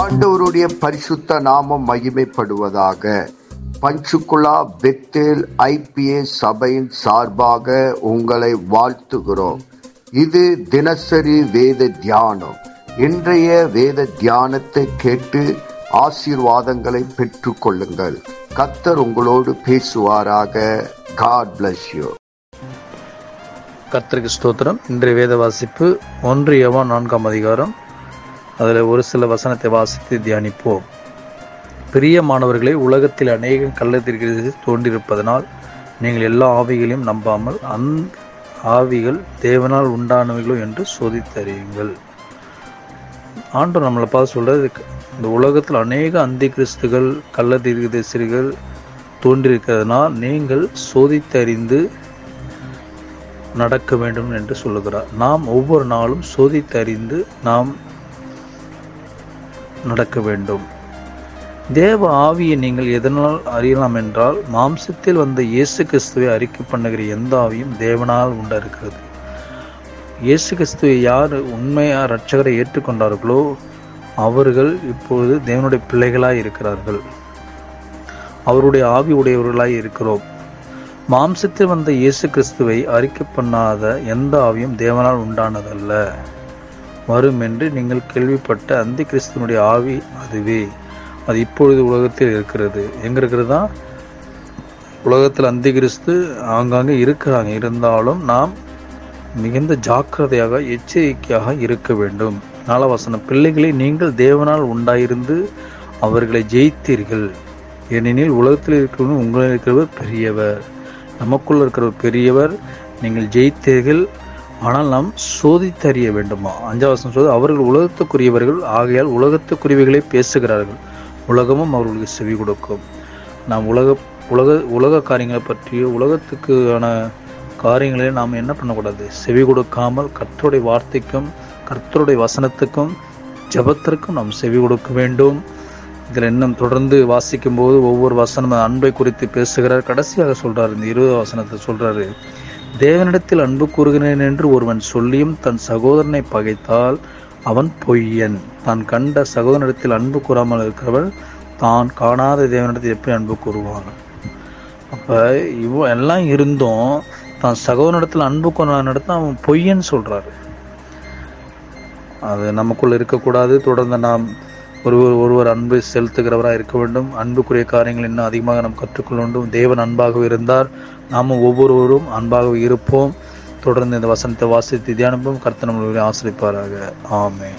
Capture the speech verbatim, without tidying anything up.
ஆண்டவருடைய பரிசுத்த நாமம் மகிமைப்படுவதாக. பஞ்சுகுலா பெத்தேல் ஐபிஏ சபையின் சார்பாக உங்களை வாழ்த்துகிறோம். இது தினசரி வேத தியானம். இன்றைய வேத தியானத்தை கேட்டு ஆசீர்வாதங்களை பெற்றுக் கொள்ளுங்கள். கர்த்தர் உங்களோடு பேசுவாராக. God bless you. கர்த்தருக்கு ஸ்தோத்திரம். இன்றைய வேத வாசிப்பு ஒன்று யோவான் நான்காம் அதிகாரம், அதில் ஒரு சில வசனத்தை வாசித்து தியானிப்போம். பிரியமானவர்களே, உலகத்தில் அநேகம் கள்ளத்திற்கு தோன்றியிருப்பதனால் நீங்கள் எல்லா ஆவிகளையும் நம்பாமல் அந்த ஆவிகள் தேவனால் உண்டானவைகளோ என்று சோதித்தறியுங்கள். ஆண்டவர் நம்மளை பார்த்து சொல்கிறது, இந்த உலகத்தில் அநேக அந்தி கிறிஸ்துகள் கள்ளத்திற்குகள் தோன்றியிருக்கிறதுனால் நீங்கள் சோதித்தறிந்து நடக்க வேண்டும் என்று சொல்லுகிறார். நாம் ஒவ்வொரு நாளும் சோதித்தறிந்து நாம் நடக்க வேண்டும். தேவ ஆவியை நீங்கள் எதனால் அறியலாம் என்றால், மாம்சத்தில் வந்த இயேசு கிறிஸ்துவை அறிக்கை பண்ணுகிற எந்த ஆவியும் தேவனால் உண்டாயிருக்கிறது. இயேசு கிறிஸ்துவை யார் உண்மையாக இரட்சகரை ஏற்றுக்கொண்டார்களோ அவர்கள் இப்பொழுது தேவனுடைய பிள்ளைகளாய் இருக்கிறார்கள். அவருடைய ஆவி உடையவர்களாய் இருக்கிறோம். மாம்சத்தில் வந்த இயேசு கிறிஸ்துவை அறிக்கை பண்ணாத எந்த ஆவியும் தேவனால் உண்டானதல்ல. வரும் என்று நீங்கள் கேள்விப்பட்ட அந்தி கிறிஸ்துவனுடைய ஆவி அதுவே. அது இப்பொழுது உலகத்தில் இருக்கிறது. எங்கே இருக்கிறது தான்? உலகத்தில் அந்தி கிறிஸ்து ஆங்காங்கே இருக்கிறாங்க. இருந்தாலும் நாம் மிகுந்த ஜாக்கிரதையாக எச்சரிக்கையாக இருக்க வேண்டும். நாலவசனம், பிள்ளைகளை நீங்கள் தேவனால் உண்டாயிருந்து அவர்களை ஜெயித்தீர்கள், ஏனெனில் உலகத்தில் இருக்கிறவங்க உங்களில் இருக்கிறவர் பெரியவர். நமக்குள்ள இருக்கிறவர் பெரியவர். நீங்கள் ஜெயித்தீர்கள், ஆனால் நாம் சோதித்தறிய வேண்டுமா? அஞ்சாவசனம் சொல்வது, அவர்கள் உலகத்துக்குரியவர்கள் ஆகையால் உலகத்துக்குரியவைகளை பேசுகிறார்கள், உலகமும் அவர்களுக்கு செவி கொடுக்கும். நாம் உலக உலக உலக காரியங்களை பற்றிய உலகத்துக்கான காரியங்களே நாம் என்ன பண்ணக்கூடாது? செவி கொடுக்காமல் கர்த்தருடைய வார்த்தைக்கும் கர்த்தருடைய வசனத்துக்கும் ஜபத்திற்கும் நாம் செவி கொடுக்க வேண்டும். இதில் இன்னும் தொடர்ந்து வாசிக்கும் போது ஒவ்வொரு வசனமும் அன்பை குறித்து பேசுகிறார். கடைசியாக சொல்கிறார், இந்த இருபது வசனத்தை சொல்கிறாரு, தேவனிடத்தில் அன்பு கூறுகிறேன் என்று ஒருவன் சொல்லியும் தன் சகோதரனை பகைத்தால் அவன் பொய்யன். தான் கண்ட சகோதரனிடத்தில் அன்பு கூறாமல் இருக்கிறவன் தான் காணாத தேவனிடத்தில் எப்படி அன்பு கூறுவான்? அப்போ இவ எல்லாம் இருந்தும் தான் சகோதரனிடத்தில் அன்பு கூறானிடத்தை அவன் பொய்யன்னு சொல்கிறாரு. அது நமக்குள்ளே இருக்கக்கூடாது. தொடர்ந்து நாம் ஒருவர் ஒருவர் அன்பு செலுத்துகிறவராக இருக்க வேண்டும். அன்புக்குரிய காரியங்கள் இன்னும் அதிகமாக நாம் கற்றுக்கொள்ள வேண்டும். தேவன் அன்பாக இருந்தார், நாமும் ஒவ்வொருவரும் அன்பாக இருப்போம். தொடர்ந்து இந்த வசனத்தை வாசித்து தியானிப்போம். கர்த்தர் நம்மளுடைய ஆசீர்வதிப்பாராக. ஆமென்.